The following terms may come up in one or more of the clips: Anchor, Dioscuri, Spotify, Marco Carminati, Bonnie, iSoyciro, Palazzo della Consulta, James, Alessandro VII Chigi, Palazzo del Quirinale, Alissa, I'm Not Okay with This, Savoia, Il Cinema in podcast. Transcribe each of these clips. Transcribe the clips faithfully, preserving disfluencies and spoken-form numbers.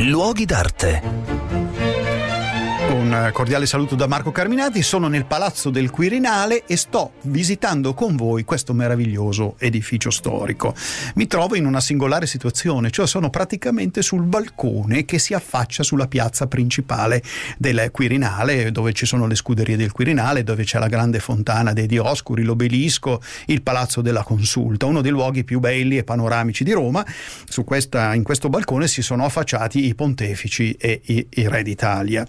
Luoghi d'arte. Un cordiale saluto da Marco Carminati, sono nel Palazzo del Quirinale e sto visitando con voi questo meraviglioso edificio storico. Mi trovo in una singolare situazione, cioè sono praticamente sul balcone che si affaccia sulla piazza principale del Quirinale, dove ci sono le scuderie del Quirinale, dove c'è la grande fontana dei Dioscuri, l'obelisco, il Palazzo della Consulta, uno dei luoghi più belli e panoramici di Roma. Su questa, in questo balcone si sono affacciati i pontefici e i, i re d'Italia.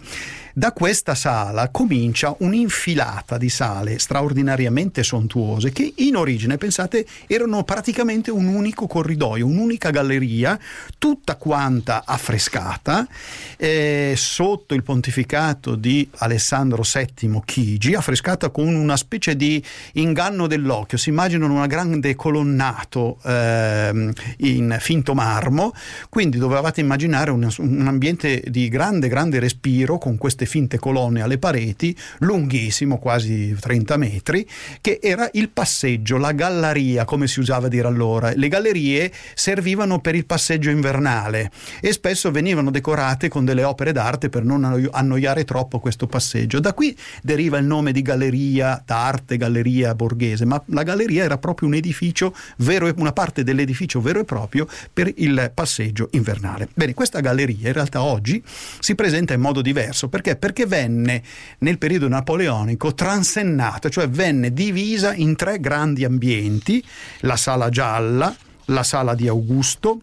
Da questa sala comincia un'infilata di sale straordinariamente sontuose che in origine, pensate, erano praticamente un unico corridoio, un'unica galleria, tutta quanta affrescata, eh, sotto il pontificato di Alessandro settimo Chigi, affrescata con una specie di inganno dell'occhio. Si immaginano una grande colonnato eh, in finto marmo, quindi dovevate immaginare un, un ambiente di grande, grande respiro con queste finte colonne alle pareti, lunghissimo, quasi trenta metri, che era il passeggio, la galleria, come si usava dire allora. Le gallerie servivano per il passeggio invernale e spesso venivano decorate con delle opere d'arte per non annoiare troppo questo passeggio. Da qui deriva il nome di galleria d'arte, galleria borghese, ma la galleria era proprio un edificio vero, una parte dell'edificio vero e proprio per il passeggio invernale. Bene, questa galleria in realtà oggi si presenta in modo diverso. Perché? Perché venne nel periodo napoleonico transennata, cioè venne divisa in tre grandi ambienti: la sala gialla, la sala di Augusto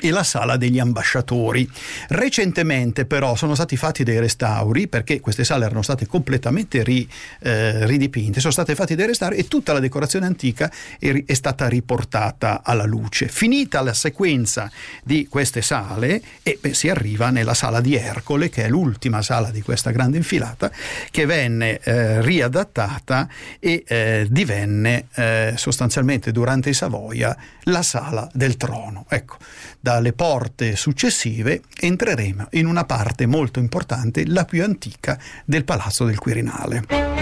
e la sala degli ambasciatori. Recentemente però sono stati fatti dei restauri, perché queste sale erano state completamente ri, eh, ridipinte, sono state fatti dei restauri e tutta la decorazione antica è, è stata riportata alla luce. Finita la sequenza di queste sale e beh, si arriva nella sala di Ercole, che è l'ultima sala di questa grande infilata, che venne eh, riadattata e eh, divenne eh, sostanzialmente durante i Savoia la sala del trono. Ecco, dalle porte successive entreremo in una parte molto importante, la più antica del Palazzo del Quirinale.